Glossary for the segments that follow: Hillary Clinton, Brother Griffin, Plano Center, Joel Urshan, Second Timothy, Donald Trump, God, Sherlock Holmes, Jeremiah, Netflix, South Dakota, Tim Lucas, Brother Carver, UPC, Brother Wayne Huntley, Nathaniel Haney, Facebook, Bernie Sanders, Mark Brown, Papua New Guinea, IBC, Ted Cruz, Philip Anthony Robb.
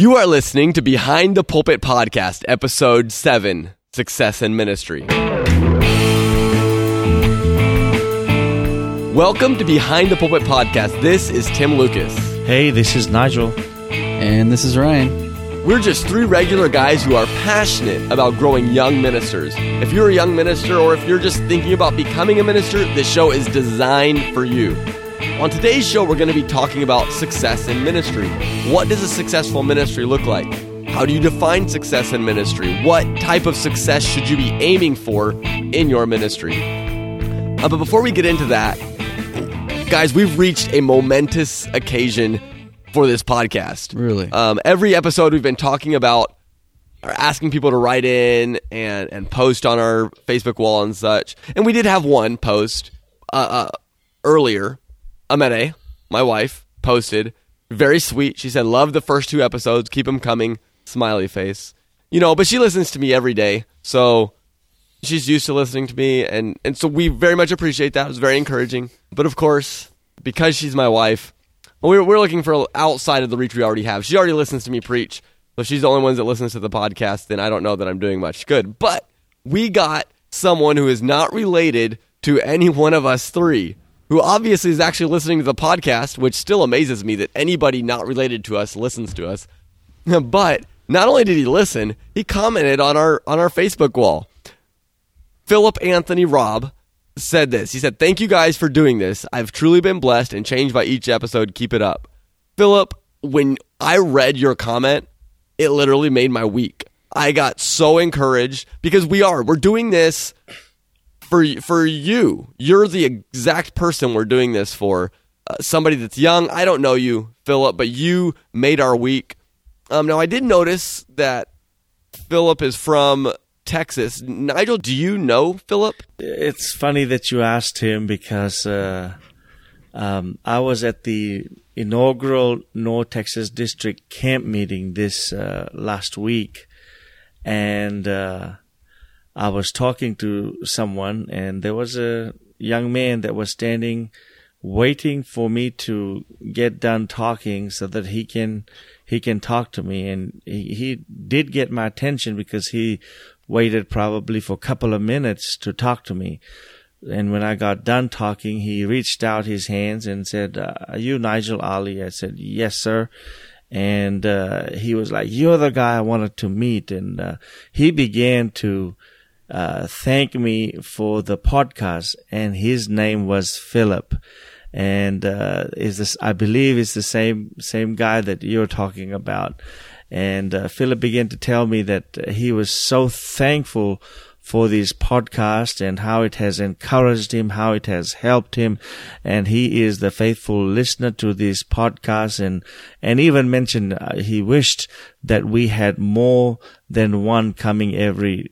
You are listening to Behind the Pulpit Podcast, Episode 7, Success in Ministry. Welcome to Behind the Pulpit Podcast. This is Tim Lucas. Hey, this is Nigel. And this is Ryan. We're just three regular guys who are passionate about growing young ministers. If you're a young minister or if you're just thinking about becoming a minister, this show is designed for you. On today's show, we're going to be talking about success in ministry. What does a successful ministry look like? How do you define success in ministry? What type of success should you be aiming for in your ministry? But before we get into that, guys, we've reached a momentous occasion for this podcast. Really? Every episode we've been talking about asking people to write in and post on our Facebook wall and such. And we did have one post earlier. Amene, my wife, posted, very sweet. She said, love the first two episodes. Keep them coming. Smiley face. You know, but she listens to me every day. So she's used to listening to me. And so we very much appreciate that. It was very encouraging. But of course, because she's my wife, we're looking for outside of the reach we already have. She already listens to me preach. So she's the only one that listens to the podcast. Then I don't know that I'm doing much good. But we got someone who is not related to any one of us three, who obviously is actually listening to the podcast, which still amazes me that anybody not related to us listens to us. But not only did he listen, he commented on our Facebook wall. Philip Anthony Robb said this. He said, thank you guys for doing this. I've truly been blessed and changed by each episode. Keep it up. Philip, when I read your comment, it literally made my week. I got so encouraged because we're doing this for you. You're the exact person we're doing this for. Somebody that's young. I don't know you, Philip, but you made our week. Now, I did notice that Philip is from Texas. Nigel, do you know Philip? It's funny that you asked him because I was at the inaugural North Texas District Camp Meeting this last week, and I was talking to someone, and there was a young man that was standing waiting for me to get done talking so that he can talk to me. And he did get my attention because he waited probably for a couple of minutes to talk to me. And when I got done talking, he reached out his hands and said, are you Nigel Ali? I said, yes, sir. And he was like, you're the guy I wanted to meet. And he began to thank me for the podcast, and his name was Philip, and I believe it's the same guy that you're talking about. And Philip began to tell me that he was so thankful for this podcast and how it has encouraged him, how it has helped him, and he is the faithful listener to this podcast, and even mentioned he wished that we had more than one coming every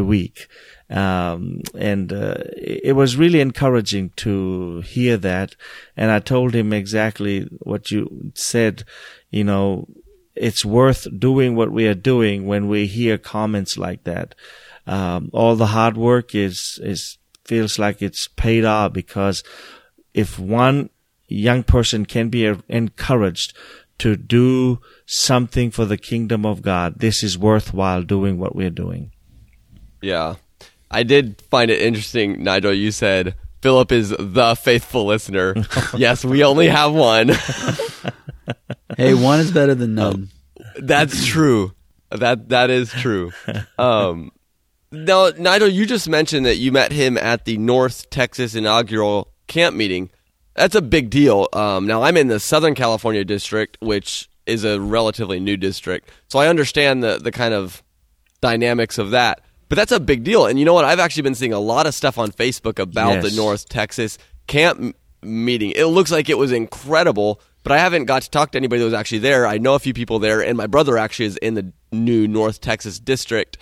week. It was really encouraging to hear that. And I told him exactly what you said. You know, it's worth doing what we are doing when we hear comments like that. All the hard work is feels like it's paid off, because if one young person can be encouraged to do something for the kingdom of God, this is worthwhile doing what we're doing. Yeah. I did find it interesting, Nigel, you said Philip is the faithful listener. Yes, we only have one. Hey, one is better than none. That's true. That is true. Now, Nigel, you just mentioned that you met him at the North Texas inaugural camp meeting. That's a big deal. Now, I'm in the Southern California district, which is a relatively new district, so I understand the kind of dynamics of that. But that's a big deal. And you know what? I've actually been seeing a lot of stuff on Facebook about the North Texas camp meeting. It looks like it was incredible, but I haven't got to talk to anybody that was actually there. I know a few people there, and my brother actually is in the new North Texas district.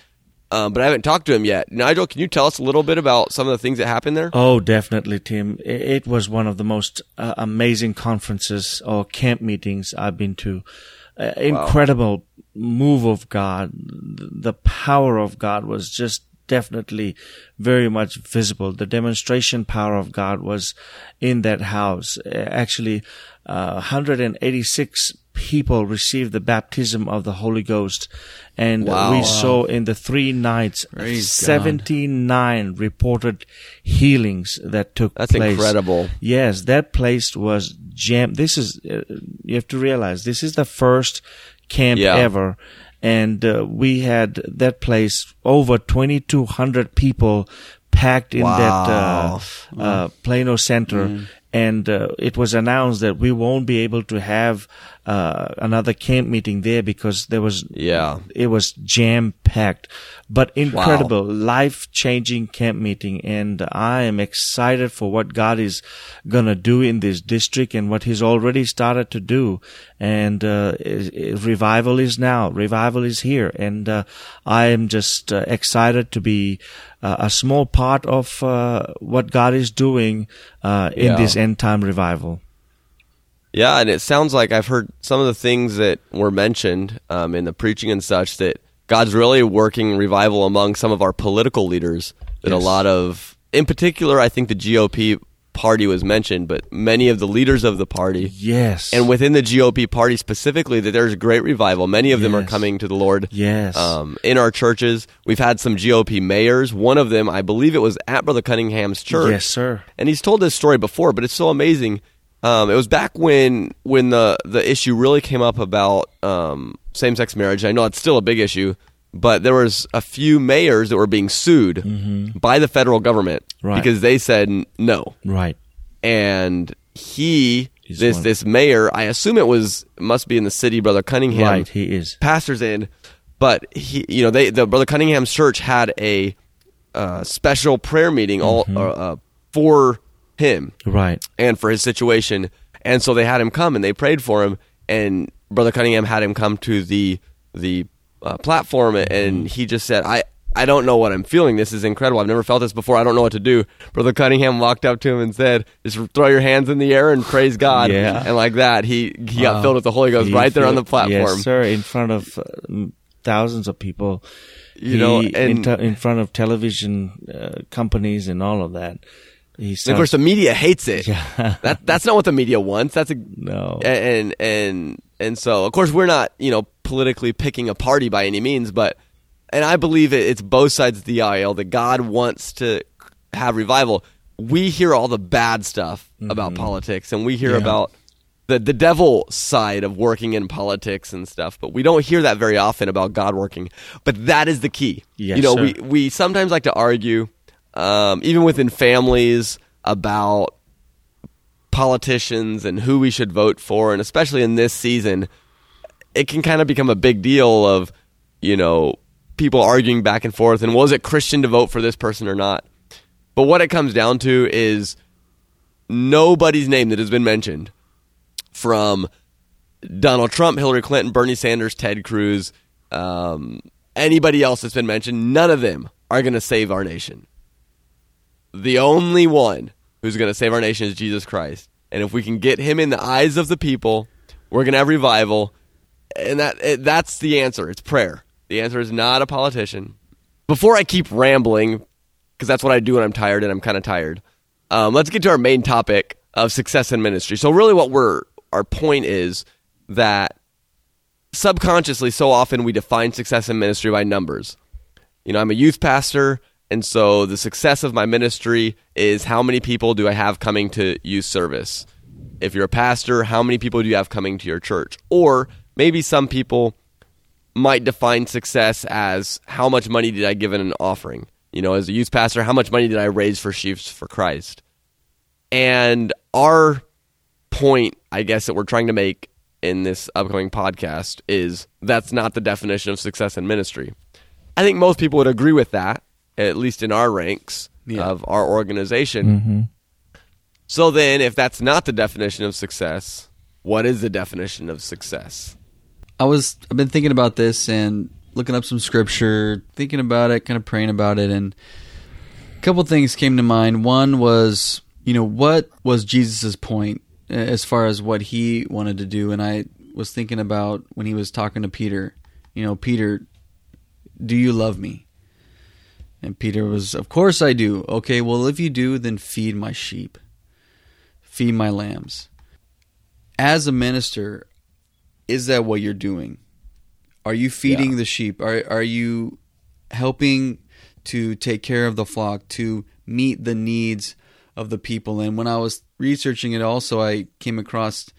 But I haven't talked to him yet. Nigel, can you tell us a little bit about some of the things that happened there? Oh, definitely, Tim. It was one of the most amazing conferences or camp meetings I've been to. Incredible move of God. The power of God was just definitely very much visible. The demonstration power of God was in that house. Actually, 186 people received the baptism of the Holy Ghost. And we saw in the 3 nights, praise 79 God. Reported healings that took place. That's incredible. Yes, that place was jammed. This is, you have to realize, this is the first camp ever. And we had that place over 2,200 people packed in that Plano Center. And it was announced that we won't be able to have another camp meeting there because there was it was jam-packed. But incredible, life-changing camp meeting. And I am excited for what God is going to do in this district and what He's already started to do. And revival is now. Revival is here. And I am just excited to be a small part of what God is doing in this end-time revival. Yeah, and it sounds like I've heard some of the things that were mentioned in the preaching and such, that God's really working revival among some of our political leaders, that a lot of, in particular, I think the GOP party was mentioned, but many of the leaders of the party. Yes. And within the GOP party specifically, that there's great revival. Many of them are coming to the Lord. Yes. In our churches, we've had some GOP mayors. One of them, I believe it was at Brother Cunningham's church. Yes, sir. And he's told this story before, but it's so amazing. It was back when the issue really came up about same-sex marriage. I know it's still a big issue, but there was a few mayors that were being sued by the federal government because they said no. Right. And this mayor, I assume it must be in the city, Brother Cunningham. Right, he is. Pastors in, but the Brother Cunningham's church had a special prayer meeting for him, right, and for his situation, and so they had him come and they prayed for him, and Brother Cunningham had him come to the platform, and he just said, I don't know what I'm feeling. This is incredible. I've never felt this before. I don't know what to do. Brother Cunningham walked up to him and said, just throw your hands in the air and praise God. And like that, he got filled with the Holy Ghost right there on the platform. Yes, sir, in front of thousands of people, in front of television companies and all of that. Of course, the media hates it. Yeah. That's not what the media wants. No. And so, of course, we're not politically picking a party by any means, but I believe it's both sides of the aisle that God wants to have revival. We hear all the bad stuff about politics, and we hear about the devil side of working in politics and stuff, but we don't hear that very often about God working. But that is the key. Yes, we sometimes like to argue. Even within families, about politicians and who we should vote for, and especially in this season, it can kind of become a big deal of, people arguing back and forth, and was it Christian to vote for this person or not? But what it comes down to is nobody's name that has been mentioned, from Donald Trump, Hillary Clinton, Bernie Sanders, Ted Cruz, anybody else that's been mentioned, none of them are going to save our nation. The only one who's going to save our nation is Jesus Christ. And if we can get him in the eyes of the people, we're going to have revival. And that's the answer. It's prayer. The answer is not a politician. Before I keep rambling, because that's what I do when I'm tired, and I'm kind of tired, let's get to our main topic of success in ministry. So really what our point is that subconsciously, so often we define success in ministry by numbers. I'm a youth pastor. And so the success of my ministry is how many people do I have coming to youth service? If you're a pastor, how many people do you have coming to your church? Or maybe some people might define success as how much money did I give in an offering? As a youth pastor, how much money did I raise for Sheaves for Christ? And our point, I guess, that we're trying to make in this upcoming podcast is that's not the definition of success in ministry. I think most people would agree with that, at least in our ranks of our organization. So then, if that's not the definition of success, what is the definition of success? I've been thinking about this and looking up some scripture, thinking about it, kind of praying about it, and a couple things came to mind. One was, what was Jesus's point as far as what he wanted to do? And I was thinking about when he was talking to Peter, Peter, do you love me? And Peter was, of course I do. Okay, well, if you do, then feed my sheep. Feed my lambs. As a minister, is that what you're doing? Are you feeding the sheep? Are you helping to take care of the flock, to meet the needs of the people? And when I was researching it also, I came across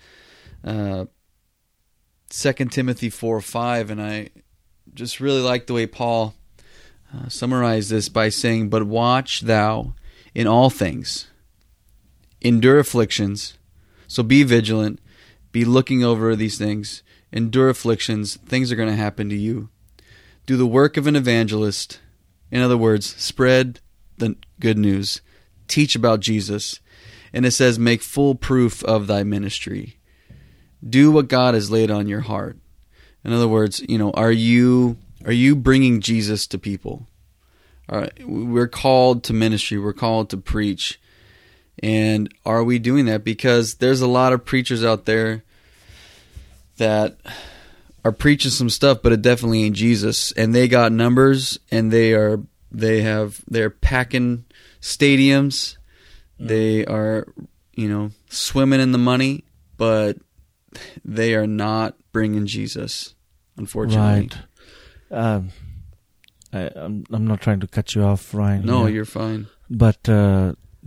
Second Timothy 4:5, and I just really liked the way Paul summarized this by saying, "But watch thou in all things, endure afflictions." So be vigilant, be looking over these things, endure afflictions, things are going to happen to you. Do the work of an evangelist. In other words, spread the good news, teach about Jesus. And it says, make full proof of thy ministry. Do what God has laid on your heart. In other words, you know, are you bringing Jesus to people? All right, we're called to ministry. We're called to preach. And are we doing that? Because there's a lot of preachers out there that are preaching some stuff, but it definitely ain't Jesus. And they got numbers, and they're packing stadiums. Mm. They are, you know, swimming in the money, but they are not bringing Jesus, unfortunately. Right. I'm not trying to cut you off, Ryan. No, you're fine. But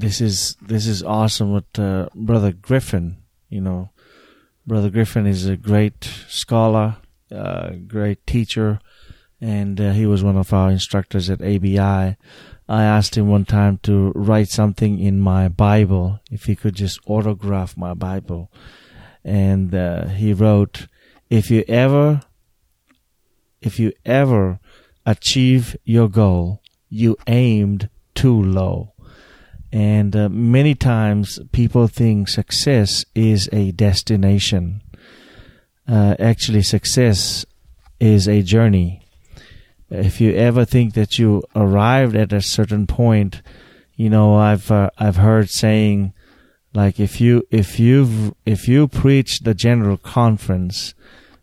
this is awesome with Brother Griffin. You know, Brother Griffin is a great scholar, great teacher, and he was one of our instructors at ABI. I asked him one time to write something in my Bible, if he could just autograph my Bible. And he wrote, if you ever achieve your goal, you aimed too low. And many times people think success is a destination. Actually, success is a journey. If you ever think that you arrived at a certain point, you know, I've heard saying, like, if you preach the general conference,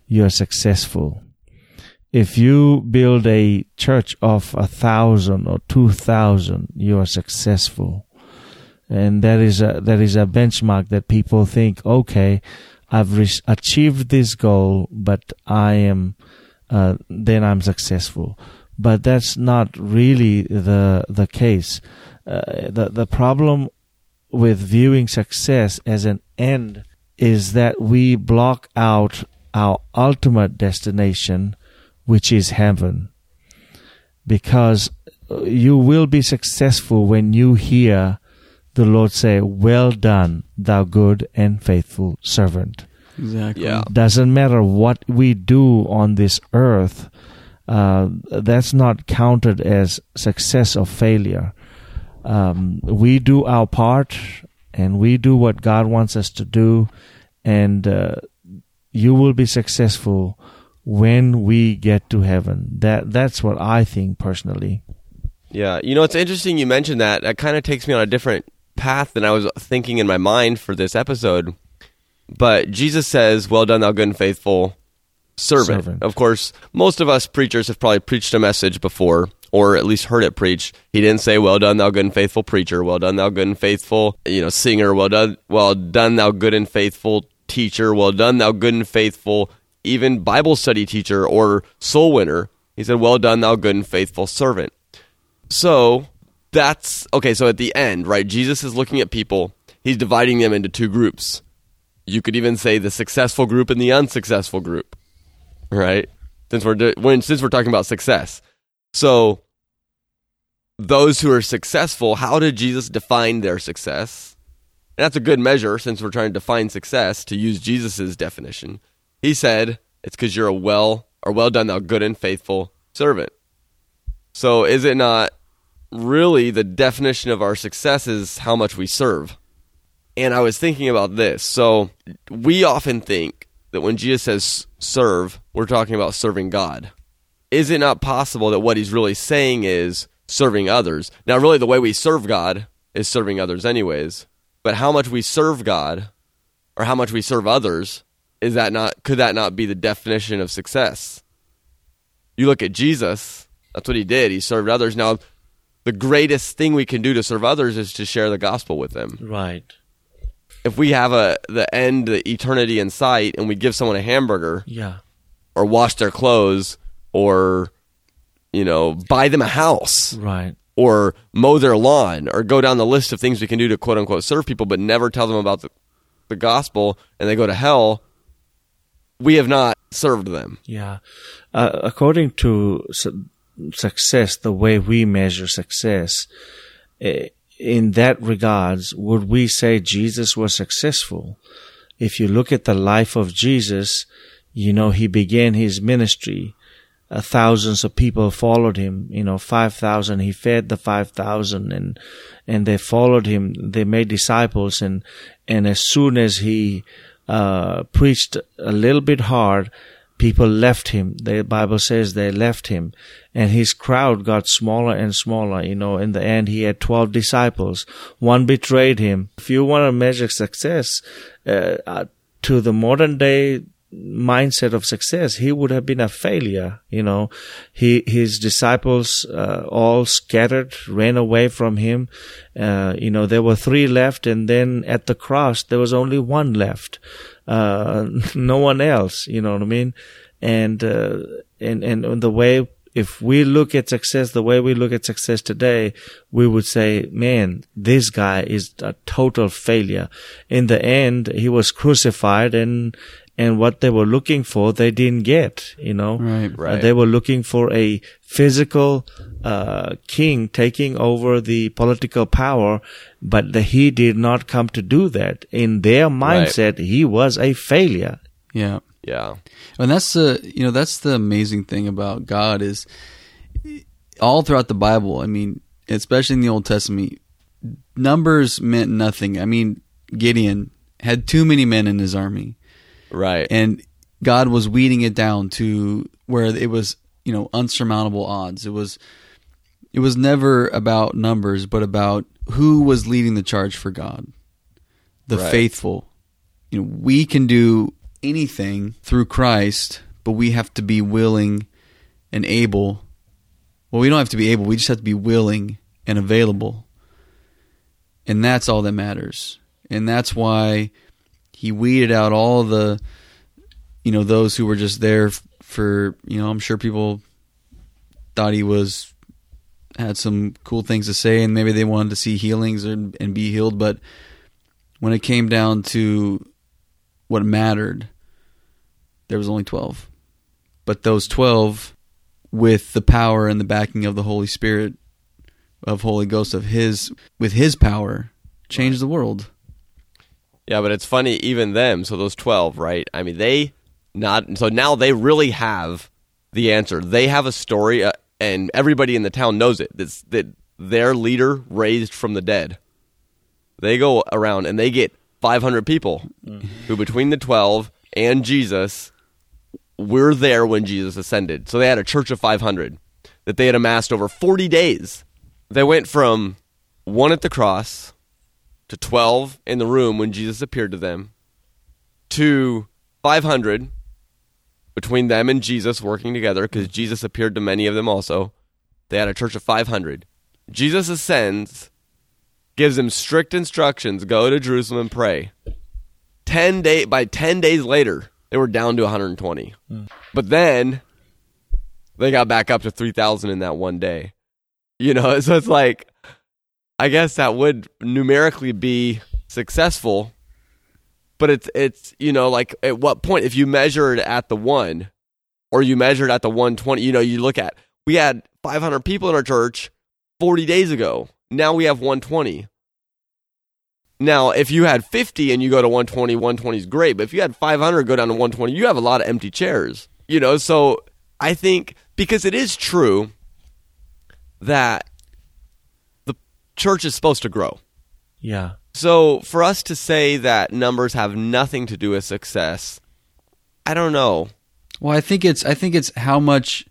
you're successful. If you build a church of 1,000 or 2,000, you are successful. And that is a benchmark that people think, okay, I've achieved this goal, but then I'm successful. But that's not really the case. The problem with viewing success as an end is that we block out our ultimate destination, which is heaven. Because you will be successful when you hear the Lord say, "Well done, thou good and faithful servant." Exactly. Yeah. Doesn't matter what we do on this earth, that's not counted as success or failure. We do our part, and we do what God wants us to do, and you will be successful when we get to heaven. That's what I think personally. Yeah, you know, it's interesting you mentioned that. That kind of takes me on a different path than I was thinking in my mind for this episode. But Jesus says, "Well done, thou good and faithful servant." Of course, most of us preachers have probably preached a message before, or at least heard it preached. He didn't say, "Well done, thou good and faithful preacher," "Well done, thou good and faithful, you know, singer," well done, thou good and faithful teacher," "Well done, thou good and faithful even Bible study teacher or soul winner." He said, "Well done, thou good and faithful servant." So that's, okay, so at the end, right, Jesus is looking at people. He's dividing them into two groups. You could even say the successful group and the unsuccessful group, right? Since we're talking about success. So those who are successful, how did Jesus define their success? And that's a good measure, since we're trying to define success, to use Jesus's definition. He said, it's because you're well done, thou good and faithful servant. So is it not really the definition of our success is how much we serve? And I was thinking about this. So we often think that when Jesus says serve, we're talking about serving God. Is it not possible that what he's really saying is serving others? Now, really, the way we serve God is serving others anyways. But how much we serve God, or how much we serve others, could that not be the definition of success? You look at Jesus, that's what he did. He served others. Now, the greatest thing we can do to serve others is to share the gospel with them. Right. if we have the end, the eternity in sight, and we give someone a hamburger, yeah, or wash their clothes, or buy them a house, right, or mow their lawn, or go down the list of things we can do to quote unquote serve people, but never tell them about the gospel, and they go to hell, we have not served them. Yeah. According to success, the way we measure success, in that regards, would we say Jesus was successful? If you look at the life of Jesus, he began his ministry. Thousands of people followed him, 5,000. He fed the 5,000 and they followed him. They made disciples. And as soon as he preached a little bit hard, people left him. The Bible says they left him, and his crowd got smaller and smaller. In the end, he had 12 disciples. One betrayed him. If you want to measure success to the modern day mindset of success, he would have been a failure. His disciples all scattered, ran away from him. There were 3 left, and then at the cross there was only 1 left. No one else. You know what I mean? And the way, if we look at success, the way we look at success today, we would say, man, this guy is a total failure. In the end, he was crucified, and what they were looking for, they didn't get, Right. They were looking for a physical king taking over the political power, but he did not come to do that. In their mindset, right, he was a failure. Yeah. Yeah. And that's the amazing thing about God is all throughout the Bible, especially in the Old Testament, numbers meant nothing. Gideon had too many men in his army. Right. And God was weeding it down to where it was, unsurmountable odds. It was never about numbers, but about who was leading the charge for God. The right. Faithful. We can do anything through Christ, but we have to be willing and able. Well, we don't have to be able, we just have to be willing and available. And that's all that matters. And that's why He weeded out all the, those who were just there for, I'm sure people thought he had some cool things to say, and maybe they wanted to see healings and be healed. But when it came down to what mattered, there was only 12. But those 12, with the power and the backing of the Holy Spirit, of Holy Ghost, with His power, changed the world. Yeah, but it's funny, even them, so those 12, right? So now they really have the answer. They have a story, and everybody in the town knows it, that their leader raised from the dead. They go around, and they get 500 people who, between the 12 and Jesus, were there when Jesus ascended. So they had a church of 500 that they had amassed over 40 days. They went from 1 at the cross to 12 in the room when Jesus appeared to them, to 500 between them and Jesus working together, because Jesus appeared to many of them also. They had a church of 500. Jesus ascends, gives them strict instructions, go to Jerusalem and pray. 10 days later, they were down to 120. But then they got back up to 3,000 in that one day. So it's like, I guess that would numerically be successful, but it's like, at what point, if you measured at the 1 or you measured at the 120, you look at, we had 500 people in our church 40 days ago. Now we have 120. Now, if you had 50 and you go to 120, 120 is great, but if you had 500 go down to 120, you have a lot of empty chairs, so I think, because it is true that church is supposed to grow. Yeah. So for us to say that numbers have nothing to do with success, I don't know. Well, I think it's how much,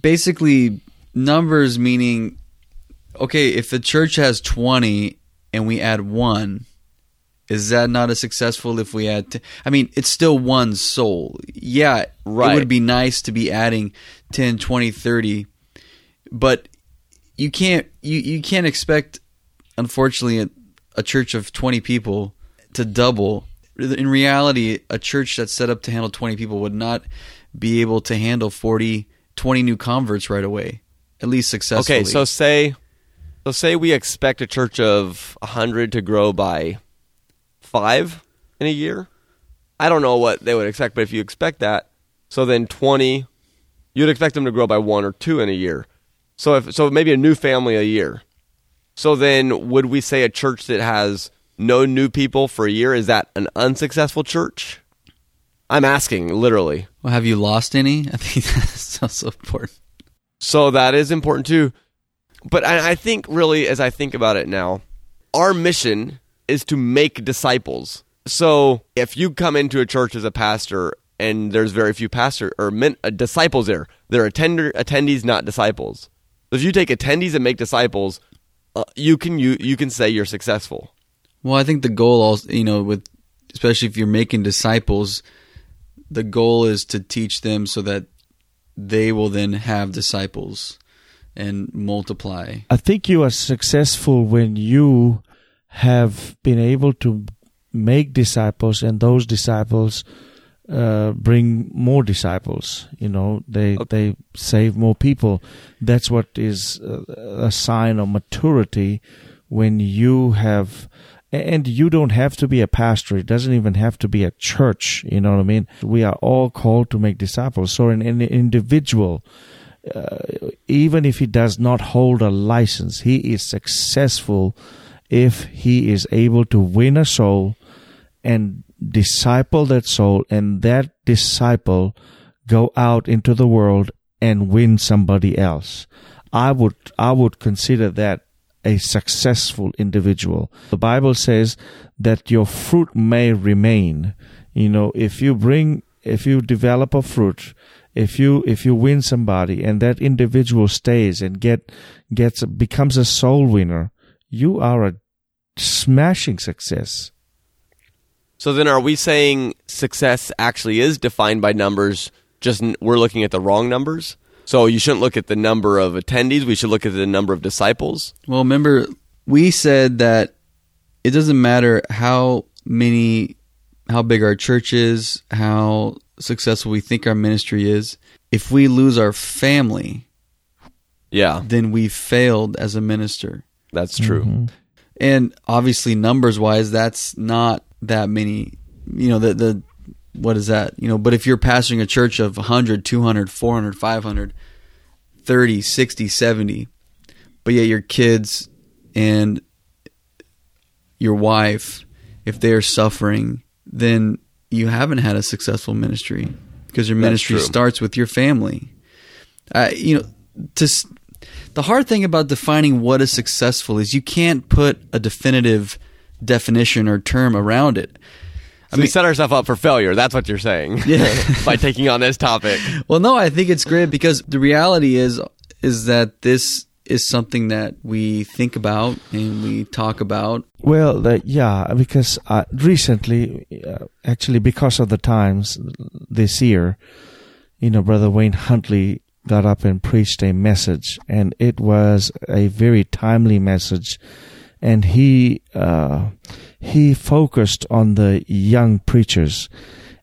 basically, numbers meaning, okay, if the church has 20 and we add 1, is that not as successful if we add it's still one soul. Yeah, right. It would be nice to be adding 10, 20, 30, but you can't expect, unfortunately, a church of 20 people to double. In reality, a church that's set up to handle 20 people would not be able to handle 20 new converts right away, at least successfully. Okay, so say we expect a church of 100 to grow by 5 in a year. I don't know what they would expect, but if you expect that, so then 20, you'd expect them to grow by 1 or 2 in a year. So maybe a new family a year. So then would we say a church that has no new people for a year, is that an unsuccessful church? I'm asking, literally. Well, have you lost any? I think that's also important. So that is important too. But I think really, as I think about it now, our mission is to make disciples. So if you come into a church as a pastor and there's very few pastors or disciples there, they're attendees, not disciples. If you take attendees and make disciples, you can say you're successful. Well, I think the goal, also, especially if you're making disciples, the goal is to teach them so that they will then have disciples and multiply. I think you are successful when you have been able to make disciples, and those disciples bring more disciples. They save more people. That's what is a sign of maturity, when you have. And you don't have to be a pastor. It doesn't even have to be a church. You know what I mean? We are all called to make disciples. So an individual, even if he does not hold a license, he is successful if he is able to win a soul and disciple that soul, and that disciple go out into the world and win somebody else. I would consider that a successful individual. The Bible says that your fruit may remain. If you develop a fruit, if you win somebody, and that individual stays and becomes a soul winner, you are a smashing success. So then, are we saying success actually is defined by numbers? Just we're looking at the wrong numbers. So you shouldn't look at the number of attendees. We should look at the number of disciples. Well, remember, we said that it doesn't matter how big our church is, how successful we think our ministry is. If we lose our family, then we failed as a minister. That's true. Mm-hmm. And obviously, numbers-wise, that's not that many. What is that? But if you're pastoring a church of 100, 200, 400, 500, 30, 60, 70, but yet your kids and your wife, if they're suffering, then you haven't had a successful ministry, because your ministry starts with your family. The hard thing about defining what is successful is you can't put a definitive definition or term around it. We set ourselves up for failure. That's what you're saying, by taking on this topic. Well, no, I think it's great, because the reality is that this is something that we think about and we talk about. Well, because recently, actually, because of the times this year, Brother Wayne Huntley got up and preached a message, and it was a very timely message. And he focused on the young preachers,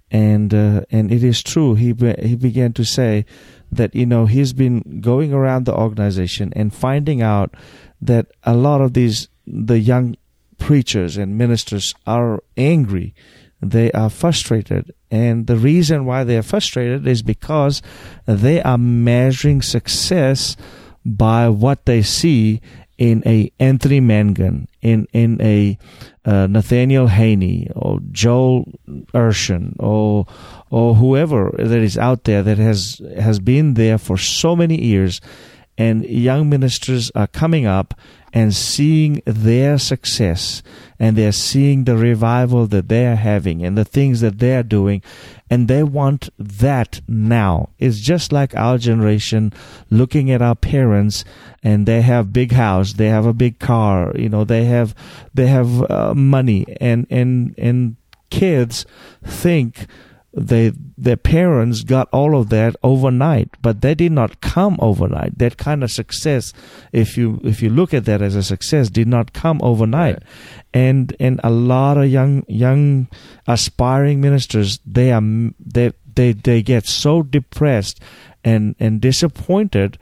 and it is true. He began to say that he's been going around the organization and finding out that a lot of the young preachers and ministers are angry. They are frustrated, and the reason why they are frustrated is because they are measuring success by what they see in a Anthony Mangan, in a Nathaniel Haney, or Joel Urshan, or whoever that is out there that has been there for so many years, and young ministers are coming up and seeing their success, and they're seeing the revival that they're having and the things that they're doing, and they want that now. It's just like our generation looking at our parents, and they have big house, they have a big car, they have money, and kids think their parents got all of that overnight, but they did not come overnight. That kind of success, if you look at that as a success, did not come overnight. Right. And a lot of young aspiring ministers, they get so depressed and disappointed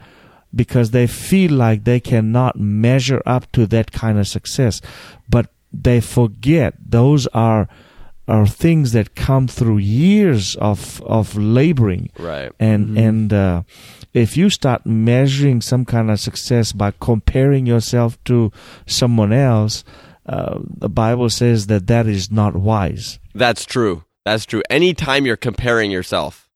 because they feel like they cannot measure up to that kind of success. But they forget those are things that come through years of laboring. Right. And mm-hmm. and if you start measuring some kind of success by comparing yourself to someone else, the Bible says that is not wise. That's true. That's true. Anytime you're comparing yourself,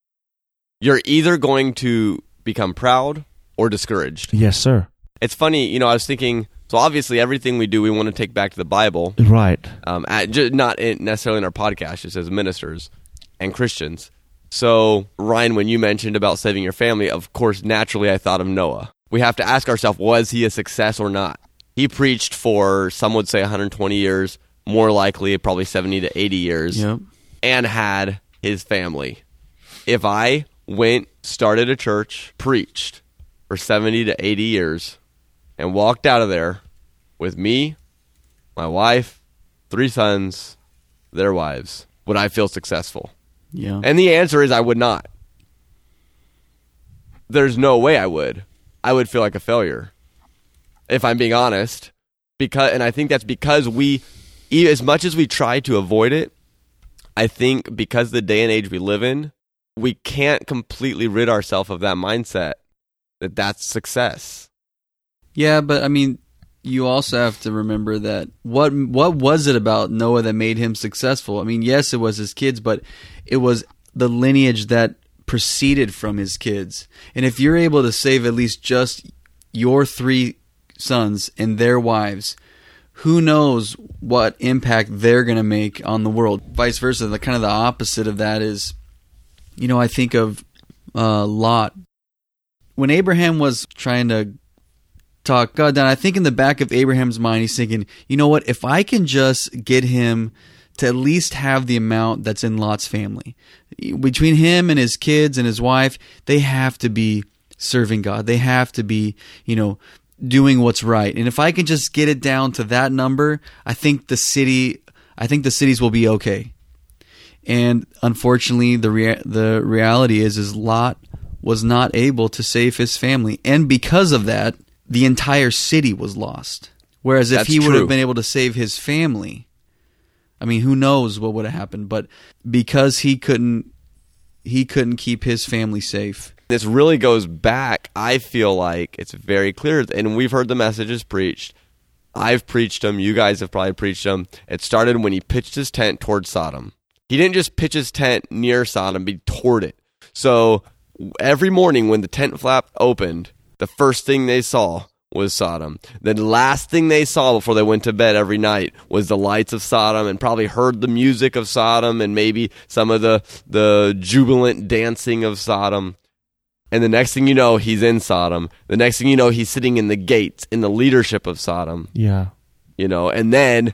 you're either going to become proud or discouraged. Yes, sir. It's funny, I was thinking, so obviously everything we do, we want to take back to the Bible. Right. Not necessarily in our podcast, just as ministers and Christians. So, Ryan, when you mentioned about saving your family, of course, naturally I thought of Noah. We have to ask ourselves, was he a success or not? He preached for, some would say 120 years, more likely probably 70 to 80 years, yep. And had his family. If I started a church, preached for 70 to 80 years, and walked out of there with me, my wife, 3 sons, their wives, would I feel successful? Yeah. And the answer is I would not. There's no way I would. I would feel like a failure, if I'm being honest, and I think that's because we, as much as we try to avoid it, I think because the day and age we live in, we can't completely rid ourselves of that mindset that that's success. Yeah, but I mean, you also have to remember that what was it about Noah that made him successful? I mean, yes, it was his kids, but it was the lineage that proceeded from his kids. And if you're able to save at least just your 3 sons and their wives, who knows what impact they're going to make on the world. Vice versa, the kind of the opposite of that is, I think of Lot. When Abraham was trying to talk God down, I think in the back of Abraham's mind, he's thinking, you know what, if I can just get him to at least have the amount that's in Lot's family, between him and his kids and his wife, they have to be serving God. They have to be, doing what's right. And if I can just get it down to that number, I think the cities will be okay. And unfortunately, the reality is Lot was not able to save his family. And because of that, the entire city was lost. Whereas if he would have been able to save his family, I mean, who knows what would have happened, but because he couldn't keep his family safe. This really goes back, I feel like it's very clear, and we've heard the messages preached. I've preached them. You guys have probably preached them. It started when he pitched his tent towards Sodom. He didn't just pitch his tent near Sodom, but toward it. So every morning when the tent flap opened, the first thing they saw was Sodom. The last thing they saw before they went to bed every night was the lights of Sodom, and probably heard the music of Sodom and maybe some of the jubilant dancing of Sodom. And the next thing you know, he's in Sodom. The next thing you know, he's sitting in the gates in the leadership of Sodom. Yeah. And then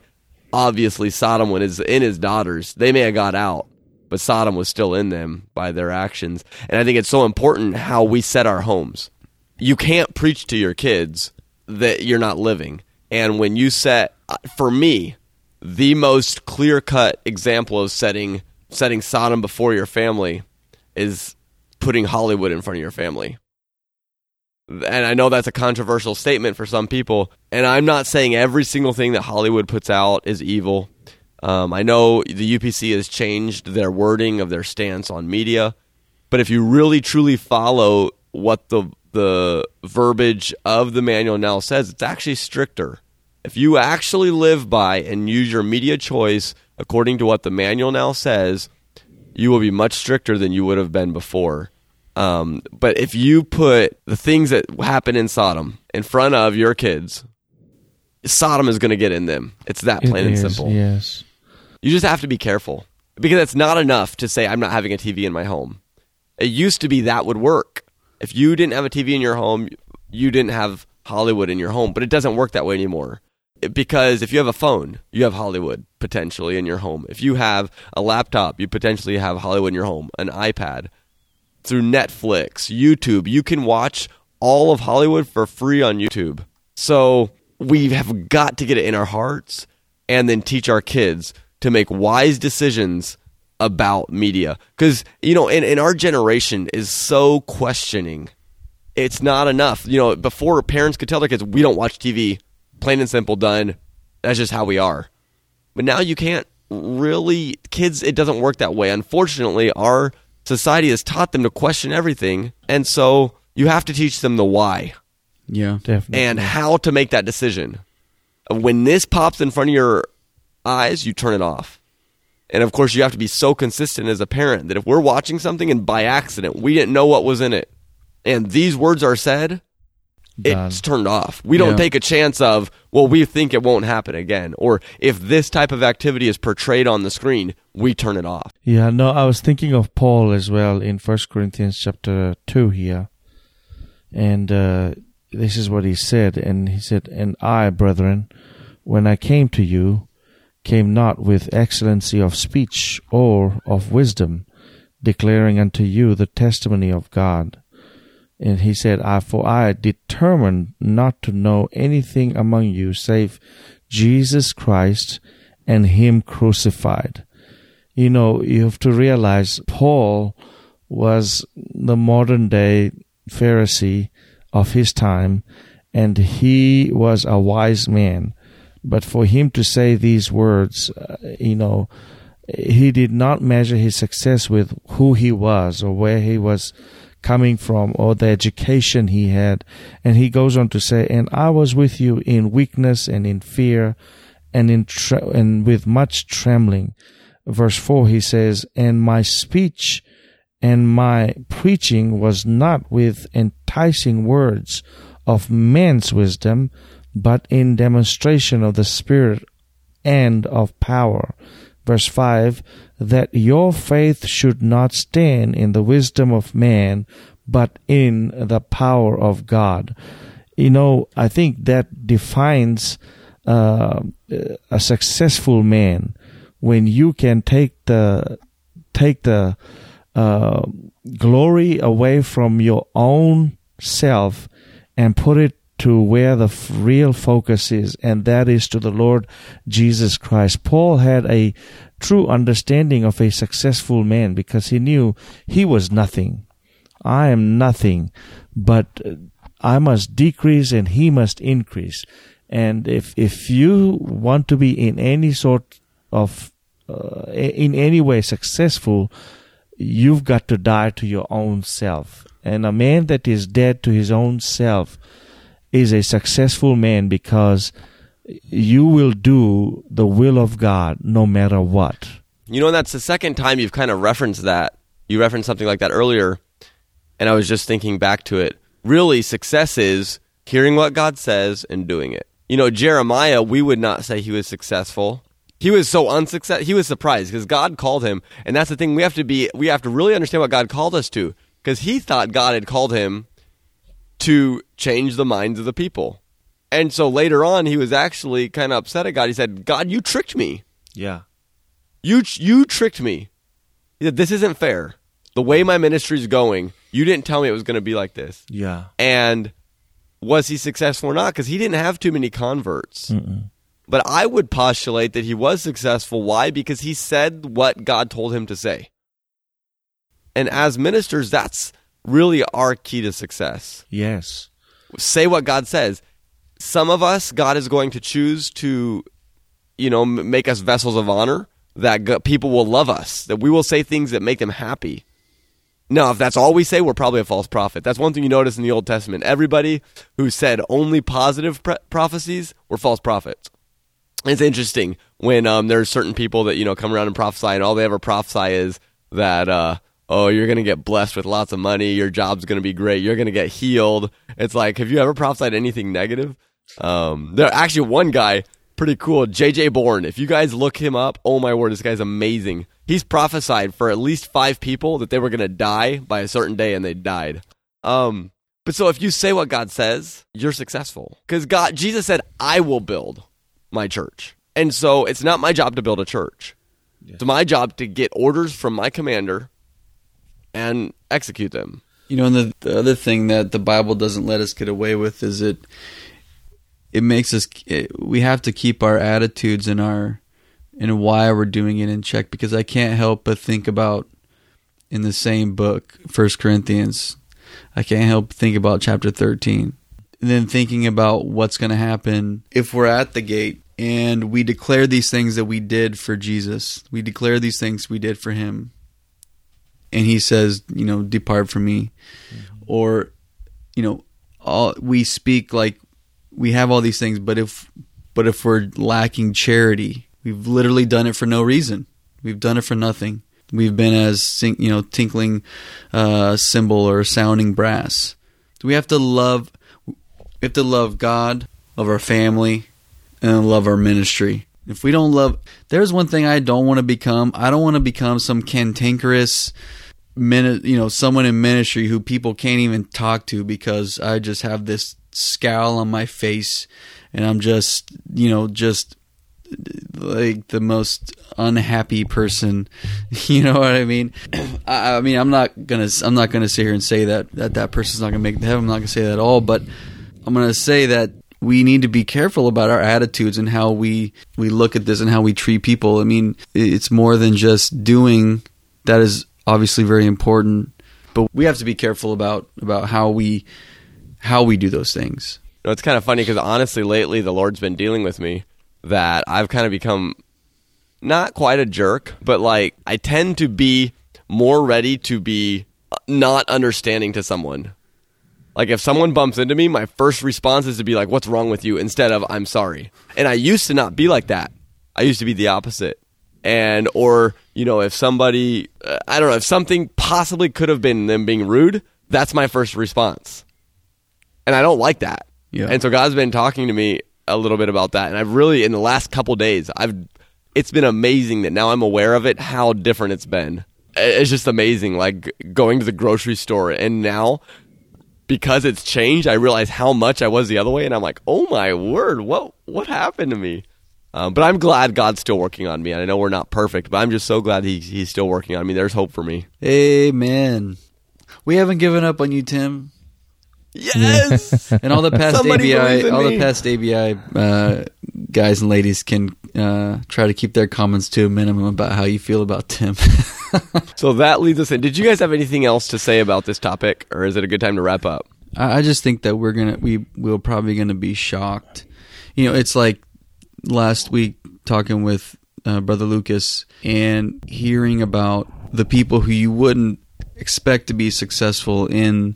obviously Sodom was in his daughters. They may have got out, but Sodom was still in them by their actions. And I think it's so important how we set our homes. You can't preach to your kids that you're not living. And when you set, for me, the most clear-cut example of setting Sodom before your family is putting Hollywood in front of your family. And I know that's a controversial statement for some people, and I'm not saying every single thing that Hollywood puts out is evil. I know the UPC has changed their wording of their stance on media, but if you really truly follow what the verbiage of the manual now says, it's actually stricter. If you actually live by and use your media choice according to what the manual now says, you will be much stricter than you would have been before. But if you put the things that happen in Sodom in front of your kids, Sodom is going to get in them. It's that plain and simple. Yes. You just have to be careful, because it's not enough to say, I'm not having a TV in my home. It used to be that would work. If you didn't have a TV in your home, you didn't have Hollywood in your home. But it doesn't work that way anymore. Because if you have a phone, you have Hollywood potentially in your home. If you have a laptop, you potentially have Hollywood in your home, an iPad. Through Netflix, YouTube, you can watch all of Hollywood for free on YouTube. So we have got to get it in our hearts and then teach our kids to make wise decisions about media. Because, you know, in our generation is so questioning. It's not enough. You know, before parents could tell their kids, we don't watch TV, plain and simple, done. That's just how we are. But now you can't really, kids, it doesn't work that way. Unfortunately, our society has taught them to question everything. And so you have to teach them the why. Yeah, definitely. And how to make that decision. When this pops in front of your eyes, you turn it off. And of course, you have to be so consistent as a parent that if we're watching something and by accident, we didn't know what was in it, and these words are said, it's turned off. We don't take a chance of, well, we think it won't happen again. Or if this type of activity is portrayed on the screen, we turn it off. Yeah, no, I was thinking of Paul as well in 1 Corinthians chapter 2 here. And this is what he said. And he said, "And I, brethren, when I came to you, came not with excellency of speech or of wisdom, declaring unto you the testimony of God." And he said, "For I determined not to know anything among you save Jesus Christ and Him crucified." You know, you have to realize Paul was the modern day Pharisee of his time, and he was a wise man. But for him to say these words, you know, he did not measure his success with who he was or where he was coming from or the education he had. And he goes on to say, "And I was with you in weakness and in fear and with much trembling." Verse 4, he says, "And my speech and my preaching was not with enticing words of man's wisdom, but in demonstration of the Spirit and of power." Verse 5, "that your faith should not stand in the wisdom of man, but in the power of God." You know, I think that defines a successful man, when you can take the glory away from your own self and put it to where the real focus is, and that is to the Lord Jesus Christ. Paul had a true understanding of a successful man because he knew he was nothing. I am nothing, but I must decrease and he must increase. And if you want to be in any sort of, in any way successful, you've got to die to your own self. And a man that is dead to his own self is a successful man because you will do the will of God no matter what. You know, that's the second time you've kind of referenced that. You referenced something like that earlier, and I was just thinking back to it. Really, success is hearing what God says and doing it. You know, Jeremiah, we would not say he was successful. He was so unsuccessful. He was surprised because God called him, and that's the thing. We have to really understand what God called us to, because he thought God had called him to change the minds of the people. And so later on, he was actually kind of upset at God. He said, "God, you tricked me." Yeah. You tricked me. He said, "This isn't fair. The way my ministry's going, you didn't tell me it was going to be like this." Yeah. And was he successful or not? Because he didn't have too many converts. Mm-mm. But I would postulate that he was successful. Why? Because he said what God told him to say. And as ministers, that's really our key to success. Yes. Say what God says. Some of us, God is going to choose to, you know, make us vessels of honor, that people will love us, that we will say things that make them happy. Now, if that's all we say, we're probably a false prophet. That's one thing you notice in the Old Testament. Everybody who said only positive prophecies were false prophets. It's interesting when there's certain people that, you know, come around and prophesy, and all they ever prophesy is that, oh, you're going to get blessed with lots of money. Your job's going to be great. You're going to get healed. It's like, have you ever prophesied anything negative? There actually one guy, pretty cool, J.J. Bourne. If you guys look him up, oh my word, this guy's amazing. He's prophesied for at least 5 people that they were going to die by a certain day, and they died. But so if you say what God says, you're successful. Because Jesus said, "I will build my church." And so it's not my job to build a church. Yeah. It's my job to get orders from my commander and execute them. You know, and the other thing that the Bible doesn't let us get away with is it makes us, we have to keep our attitudes and why we're doing it in check, because I can't help but think about in the same book, 1 Corinthians, I can't help but think about chapter 13. And then thinking about what's going to happen if we're at the gate and we declare these things that we did for Jesus. We declare these things we did for him. And he says, you know, depart from me. Mm-hmm. Or, you know, we speak like we have all these things, but if we're lacking charity, we've literally done it for no reason. We've done it for nothing. We've been as, you know, tinkling cymbal or sounding brass. So we have to love. We have to love God, love our family, and love our ministry. If we don't love, there's one thing I don't want to become. I don't want to become some cantankerous, someone in ministry who people can't even talk to because I just have this scowl on my face and I'm just, you know, just like the most unhappy person. You know what I mean? I mean, I'm not gonna sit here and say that person's not gonna make it to heaven. I'm not gonna say that at all, but I'm going to say that we need to be careful about our attitudes and how we look at this and how we treat people. I mean, it's more than just doing. That is obviously very important, but we have to be careful about how we do those things. You know, it's kind of funny because honestly, lately, the Lord's been dealing with me that I've kind of become not quite a jerk, but like I tend to be more ready to be not understanding to someone. Like if someone bumps into me, my first response is to be like, what's wrong with you? Instead of, I'm sorry. And I used to not be like that. I used to be the opposite. And or, you know, if somebody, I don't know, if something possibly could have been them being rude, that's my first response. And I don't like that. Yeah. And so God's been talking to me a little bit about that. And I've really, in the last couple days, it's been amazing that now I'm aware of it, how different it's been. It's just amazing, like going to the grocery store and now, because it's changed, I realize how much I was the other way, and I'm like, oh my word, what happened to me? But I'm glad God's still working on me, and I know we're not perfect, but I'm just so glad he's still working on me. There's hope for me. Amen. We haven't given up on you, Tim. Yes! And all the past ABI guys and ladies can try to keep their comments to a minimum about how you feel about Tim. So that leads us in. Did you guys have anything else to say about this topic, or is it a good time to wrap up? I just think that we're probably gonna be shocked. You know, it's like last week talking with Brother Lucas and hearing about the people who you wouldn't expect to be successful in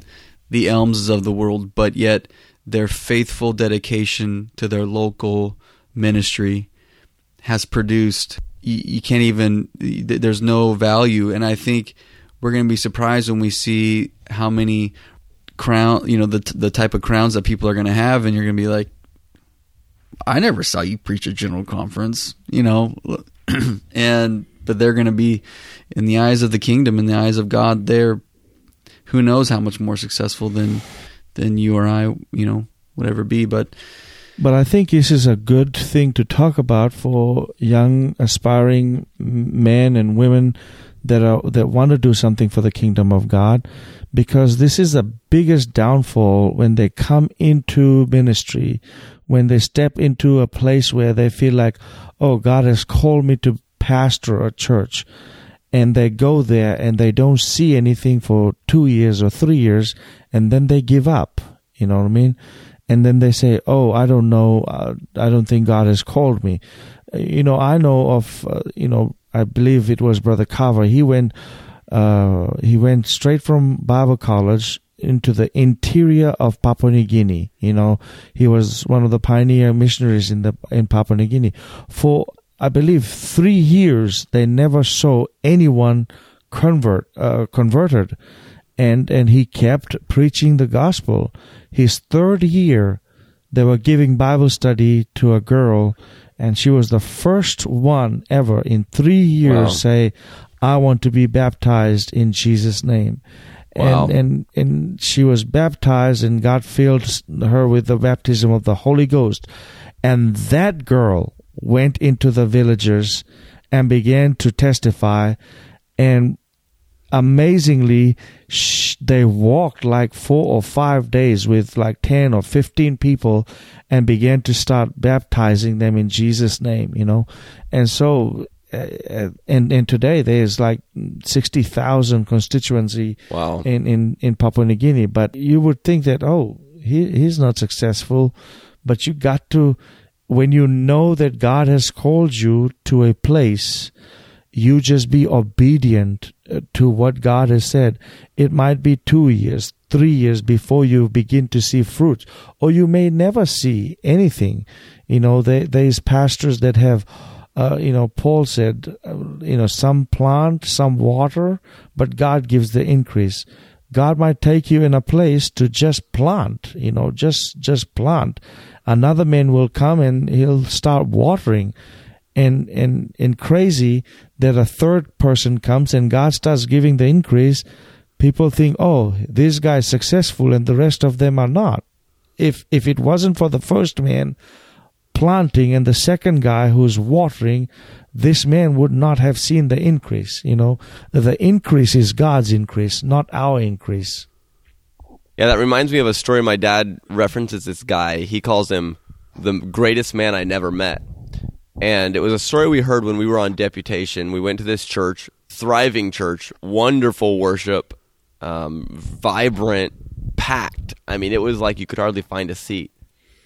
the Elmses of the world, but yet their faithful dedication to their local ministry has produced. You can't even. There's no value, and I think we're going to be surprised when we see how many crown. You know, the type of crowns that people are going to have, and you're going to be like, "I never saw you preach at General Conference," you know, but they're going to be in the eyes of the kingdom, in the eyes of God. They're who knows how much more successful than you or I, you know, would ever be, but. But I think this is a good thing to talk about for young, aspiring men and women that want to do something for the kingdom of God, because this is the biggest downfall when they come into ministry, when they step into a place where they feel like, oh, God has called me to pastor a church, and they go there and they don't see anything for 2 years or 3 years, and then they give up. You know what I mean? And then they say, oh, I don't know, I don't think God has called me. You know, I know of, I believe it was Brother Carver. He went straight from Bible college into the interior of Papua New Guinea. You know, he was one of the pioneer missionaries in Papua New Guinea. For, I believe, 3 years, they never saw anyone converted. And he kept preaching the gospel. His third year, they were giving Bible study to a girl, and she was the first one ever in 3 years say, I want to be baptized in Jesus' name. Wow. And she was baptized, and God filled her with the baptism of the Holy Ghost. And that girl went into the villagers and began to testify. And amazingly, they walked like 4 or 5 days with like 10 or 15 people and began to start baptizing them in Jesus' name, you know. And so, and today there's like 60,000 constituency wow. in Papua New Guinea. But you would think that, oh, he's not successful. But you got to, when you know that God has called you to a place, you just be obedient to what God has said. It might be 2 years, 3 years before you begin to see fruit, or you may never see anything. You know, there's pastors that have, Paul said, some plant, some water, but God gives the increase. God might take you in a place to just plant, just plant. Another man will come and he'll start watering. And crazy that a third person comes and God starts giving the increase. People think, oh, this guy is successful and the rest of them are not. If it wasn't for the first man planting and the second guy who's watering, this man would not have seen the increase. You know, the increase is God's increase, not our increase. Yeah, that reminds me of a story my dad references. This guy, he calls him the greatest man I never met. And it was a story we heard when we were on deputation. We went to this church, thriving church, wonderful worship, vibrant, packed. I mean, it was like you could hardly find a seat.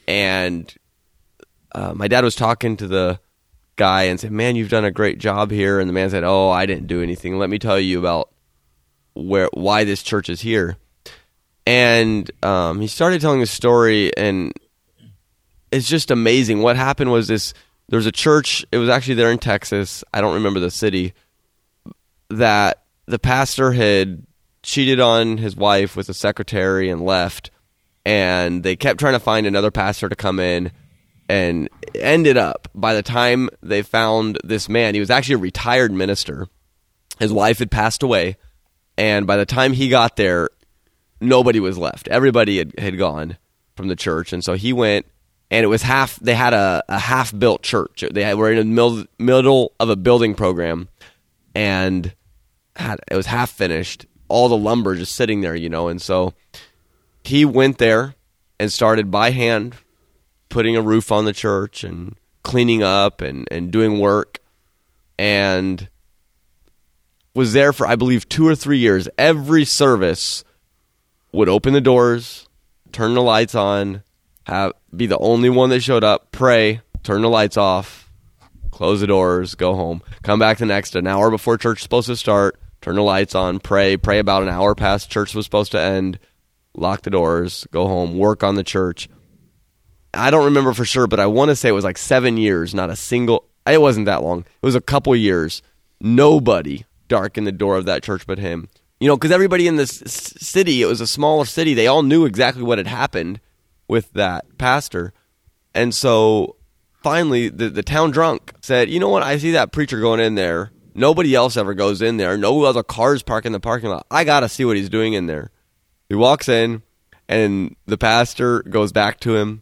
And my dad was talking to the guy and said, man, you've done a great job here. And the man said, oh, I didn't do anything. Let me tell you about why this church is here. And he started telling a story, and it's just amazing. What happened was this. There's a church, it was actually there in Texas, I don't remember the city, that the pastor had cheated on his wife with a secretary and left, and they kept trying to find another pastor to come in, and ended up, by the time they found this man, he was actually a retired minister, his wife had passed away, and by the time he got there, nobody was left. Everybody had gone from the church, and so he went. And it was they had a half-built church. They were in the middle of a building program, and it was half-finished. All the lumber just sitting there, And so he went there and started by hand putting a roof on the church and cleaning up and doing work, and was there for, I believe, 2 or 3 years. Every service would open the doors, turn the lights on, be the only one that showed up, pray, turn the lights off, close the doors, go home, come back an hour before church is supposed to start, turn the lights on, pray about an hour past church was supposed to end, lock the doors, go home, work on the church. I don't remember for sure, but I want to say it was like 7 years, it wasn't that long. It was a couple years. Nobody darkened the door of that church but him. Because everybody in this city, it was a smaller city, they all knew exactly what had happened with that pastor. And so finally the town drunk said, you know what, I see that preacher going in there. Nobody else ever goes in there. No other cars park in the parking lot. I got to see what he's doing in there. He walks in, and the pastor goes back to him,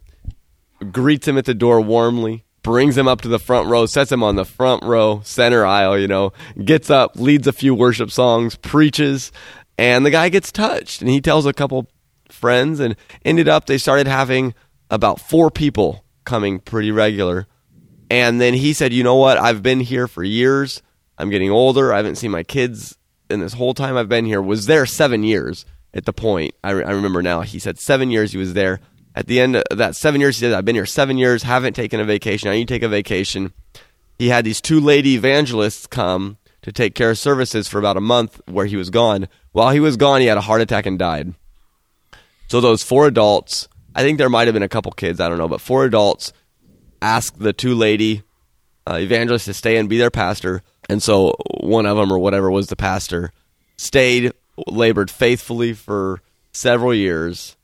greets him at the door warmly, brings him up to the front row, sets him on the front row, center aisle, gets up, leads a few worship songs, preaches, and the guy gets touched. And he tells a couple friends, and ended up they started having about 4 people coming pretty regular. And then he said, you know what, I've been here for years, I'm getting older, I haven't seen my kids in this whole time I've been here. Was there 7 years at the point. I remember now, he said 7 years he was there. At the end of that 7 years, he said, I've been here 7 years, haven't taken a vacation. I need to take a vacation. He had these 2 lady evangelists come to take care of services for about a month where he was gone. While he was gone, he had a heart attack and died. So those 4 adults, I think there might have been a couple kids, I don't know, but 4 adults asked the 2 lady evangelists to stay and be their pastor. And so one of them or whatever was the pastor, stayed, labored faithfully for several years.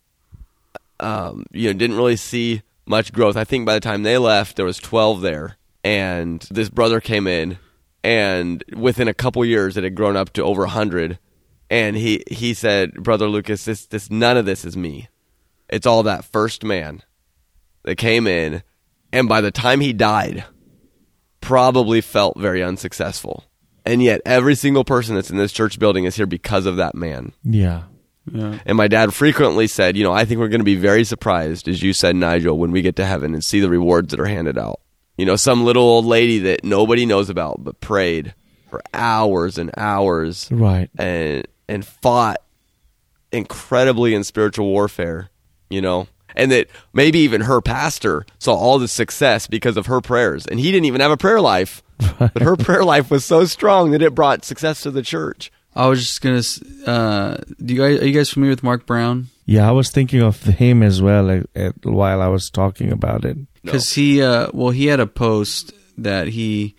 Didn't really see much growth. I think by the time they left, there was 12 there. And this brother came in, and within a couple years, it had grown up to over 100. And he said, Brother Lucas, this none of this is me. It's all that first man that came in. And by the time he died, probably felt very unsuccessful. And yet every single person that's in this church building is here because of that man. Yeah. Yeah. And my dad frequently said, you know, I think we're going to be very surprised, as you said, Nigel, when we get to heaven and see the rewards that are handed out. You know, some little old lady that nobody knows about but prayed for hours and hours. Right. And fought incredibly in spiritual warfare, you know. And that maybe even her pastor saw all the success because of her prayers. And he didn't even have a prayer life. Right. But her prayer life was so strong that it brought success to the church. I was just going to... are you guys familiar with Mark Brown? Yeah, I was thinking of him as well while I was talking about it. Because he had a post that he...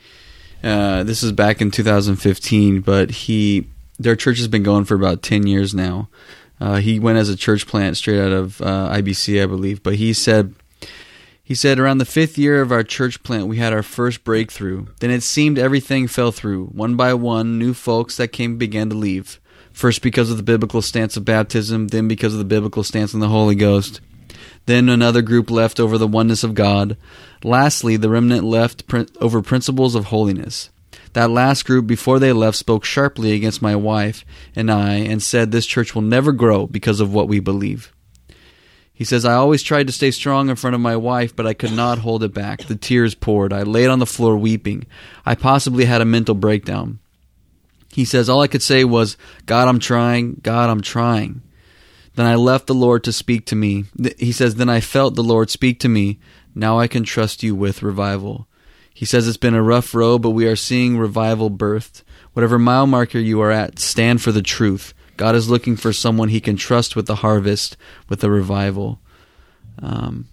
this is back in 2015, but their church has been going for about 10 years now. He went as a church plant straight out of IBC, I believe. But he said, around the 5th year of our church plant, we had our first breakthrough. Then it seemed everything fell through. One by one, new folks that came began to leave. First because of the biblical stance of baptism, then because of the biblical stance on the Holy Ghost. Then another group left over the oneness of God. Lastly, the remnant left over principles of holiness. That last group, before they left, spoke sharply against my wife and I and said this church will never grow because of what we believe. He says, I always tried to stay strong in front of my wife, but I could not hold it back. The tears poured. I laid on the floor weeping. I possibly had a mental breakdown. He says, all I could say was, God, I'm trying. God, I'm trying. Then I left the Lord to speak to me. He says, then I felt the Lord speak to me. Now I can trust you with revival. He says it's been a rough road, but we are seeing revival birthed. Whatever mile marker you are at, stand for the truth. God is looking for someone he can trust with the harvest, with the revival. And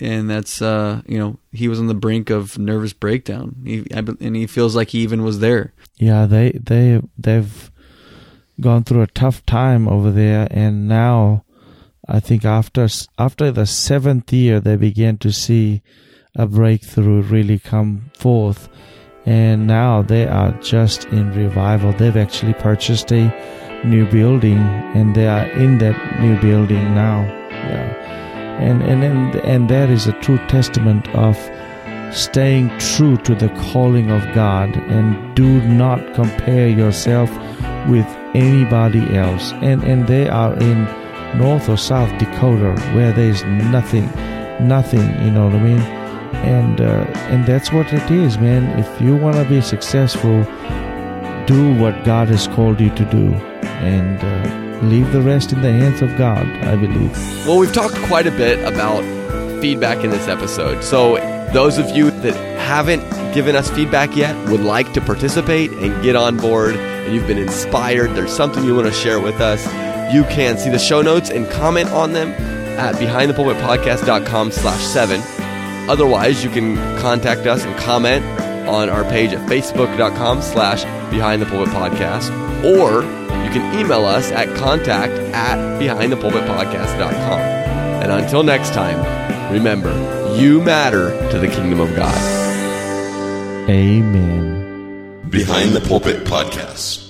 that's he was on the brink of nervous breakdown, and he feels like he even was there. Yeah, they've gone through a tough time over there, and now I think after the 7th year, they began to see a breakthrough really come forth, and now they are just in revival. They've actually purchased a new building, and they are in that new building now. Yeah, and that is a true testament of staying true to the calling of God, and do not compare yourself with anybody else. And they are in North or South Dakota, where there's nothing. You know what I mean? And that's what it is, man. If you want to be successful, do what God has called you to do, and leave the rest in the hands of God, I believe. Well, we've talked quite a bit about feedback in this episode. So those of you that haven't given us feedback yet, would like to participate and get on board, and you've been inspired, there's something you want to share with us, you can see the show notes and comment on them at behindthepulpitpodcast.com/7. Otherwise, you can contact us and comment on our page at facebook.com/behindthepulpitpodcast, or you can email us at contact@behindthepulpitpodcast.com. And until next time, remember, you matter to the kingdom of God. Amen. Behind the Pulpit Podcast.